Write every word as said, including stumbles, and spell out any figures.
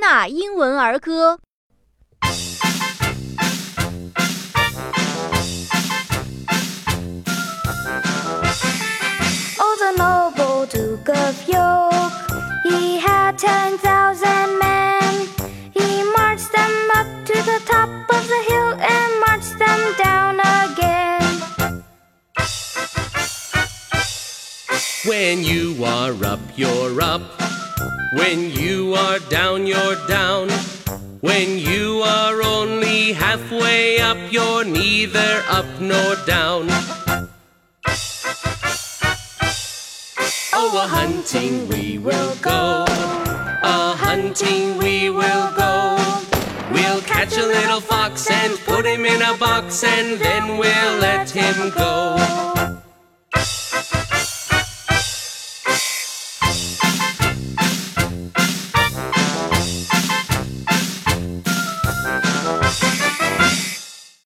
纳英文儿歌。Old and noble Duke of York, he had ten thousand men. He marched them up to the top of the hill and marched them down again. When you are up, you're up.When you are down, you're down. When you are only halfway up, you're neither up nor down. Oh, a-hunting we will go, a-hunting we will go. We'll catch a little fox and put him in a box, and then we'll let him go.